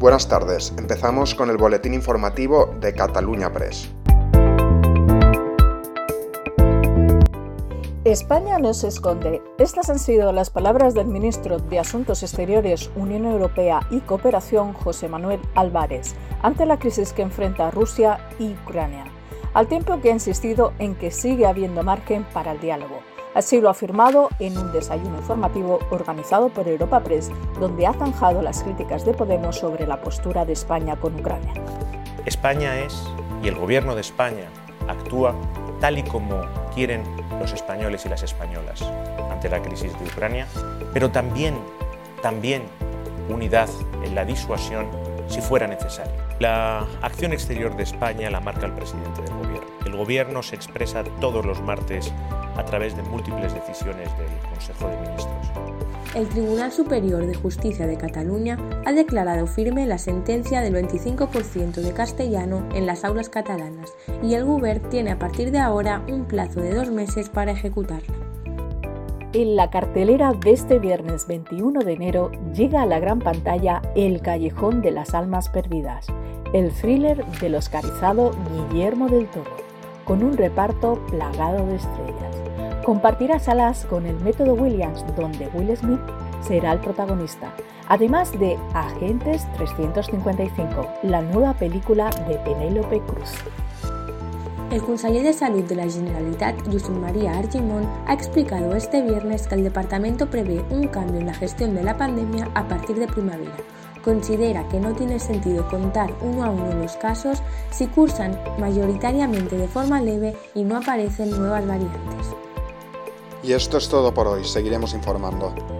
Buenas tardes, empezamos con el boletín informativo de Cataluña Press. España no se esconde. Estas han sido las palabras del ministro de Asuntos Exteriores, Unión Europea y Cooperación, José Manuel Albares, ante la crisis que enfrenta Rusia y Ucrania, al tiempo que ha insistido en que sigue habiendo margen para el diálogo. Así lo ha afirmado en un desayuno informativo organizado por Europa Press, donde ha zanjado las críticas de Podemos sobre la postura de España con Ucrania. España es, y el gobierno de España actúa tal y como quieren los españoles y las españolas ante la crisis de Ucrania, pero también unidad en la disuasión si fuera necesario. La acción exterior de España la marca el presidente del gobierno. El gobierno se expresa todos los martes a través de múltiples decisiones del Consejo de Ministros. El Tribunal Superior de Justicia de Cataluña ha declarado firme la sentencia del 25% de castellano en las aulas catalanas y el Govern tiene a partir de ahora un plazo de 2 meses para ejecutarla. En la cartelera de este viernes 21 de enero llega a la gran pantalla El Callejón de las Almas Perdidas, el thriller del oscarizado Guillermo del Toro, con un reparto plagado de estrellas. Compartirá salas con el Método Williams, donde Will Smith será el protagonista, además de Agentes 355, la nueva película de Penélope Cruz. El conseller de Salud de la Generalitat, Josep Maria Argimon, ha explicado este viernes que el departamento prevé un cambio en la gestión de la pandemia a partir de primavera. Considera que no tiene sentido contar uno a uno los casos si cursan mayoritariamente de forma leve y no aparecen nuevas variantes. Y esto es todo por hoy, seguiremos informando.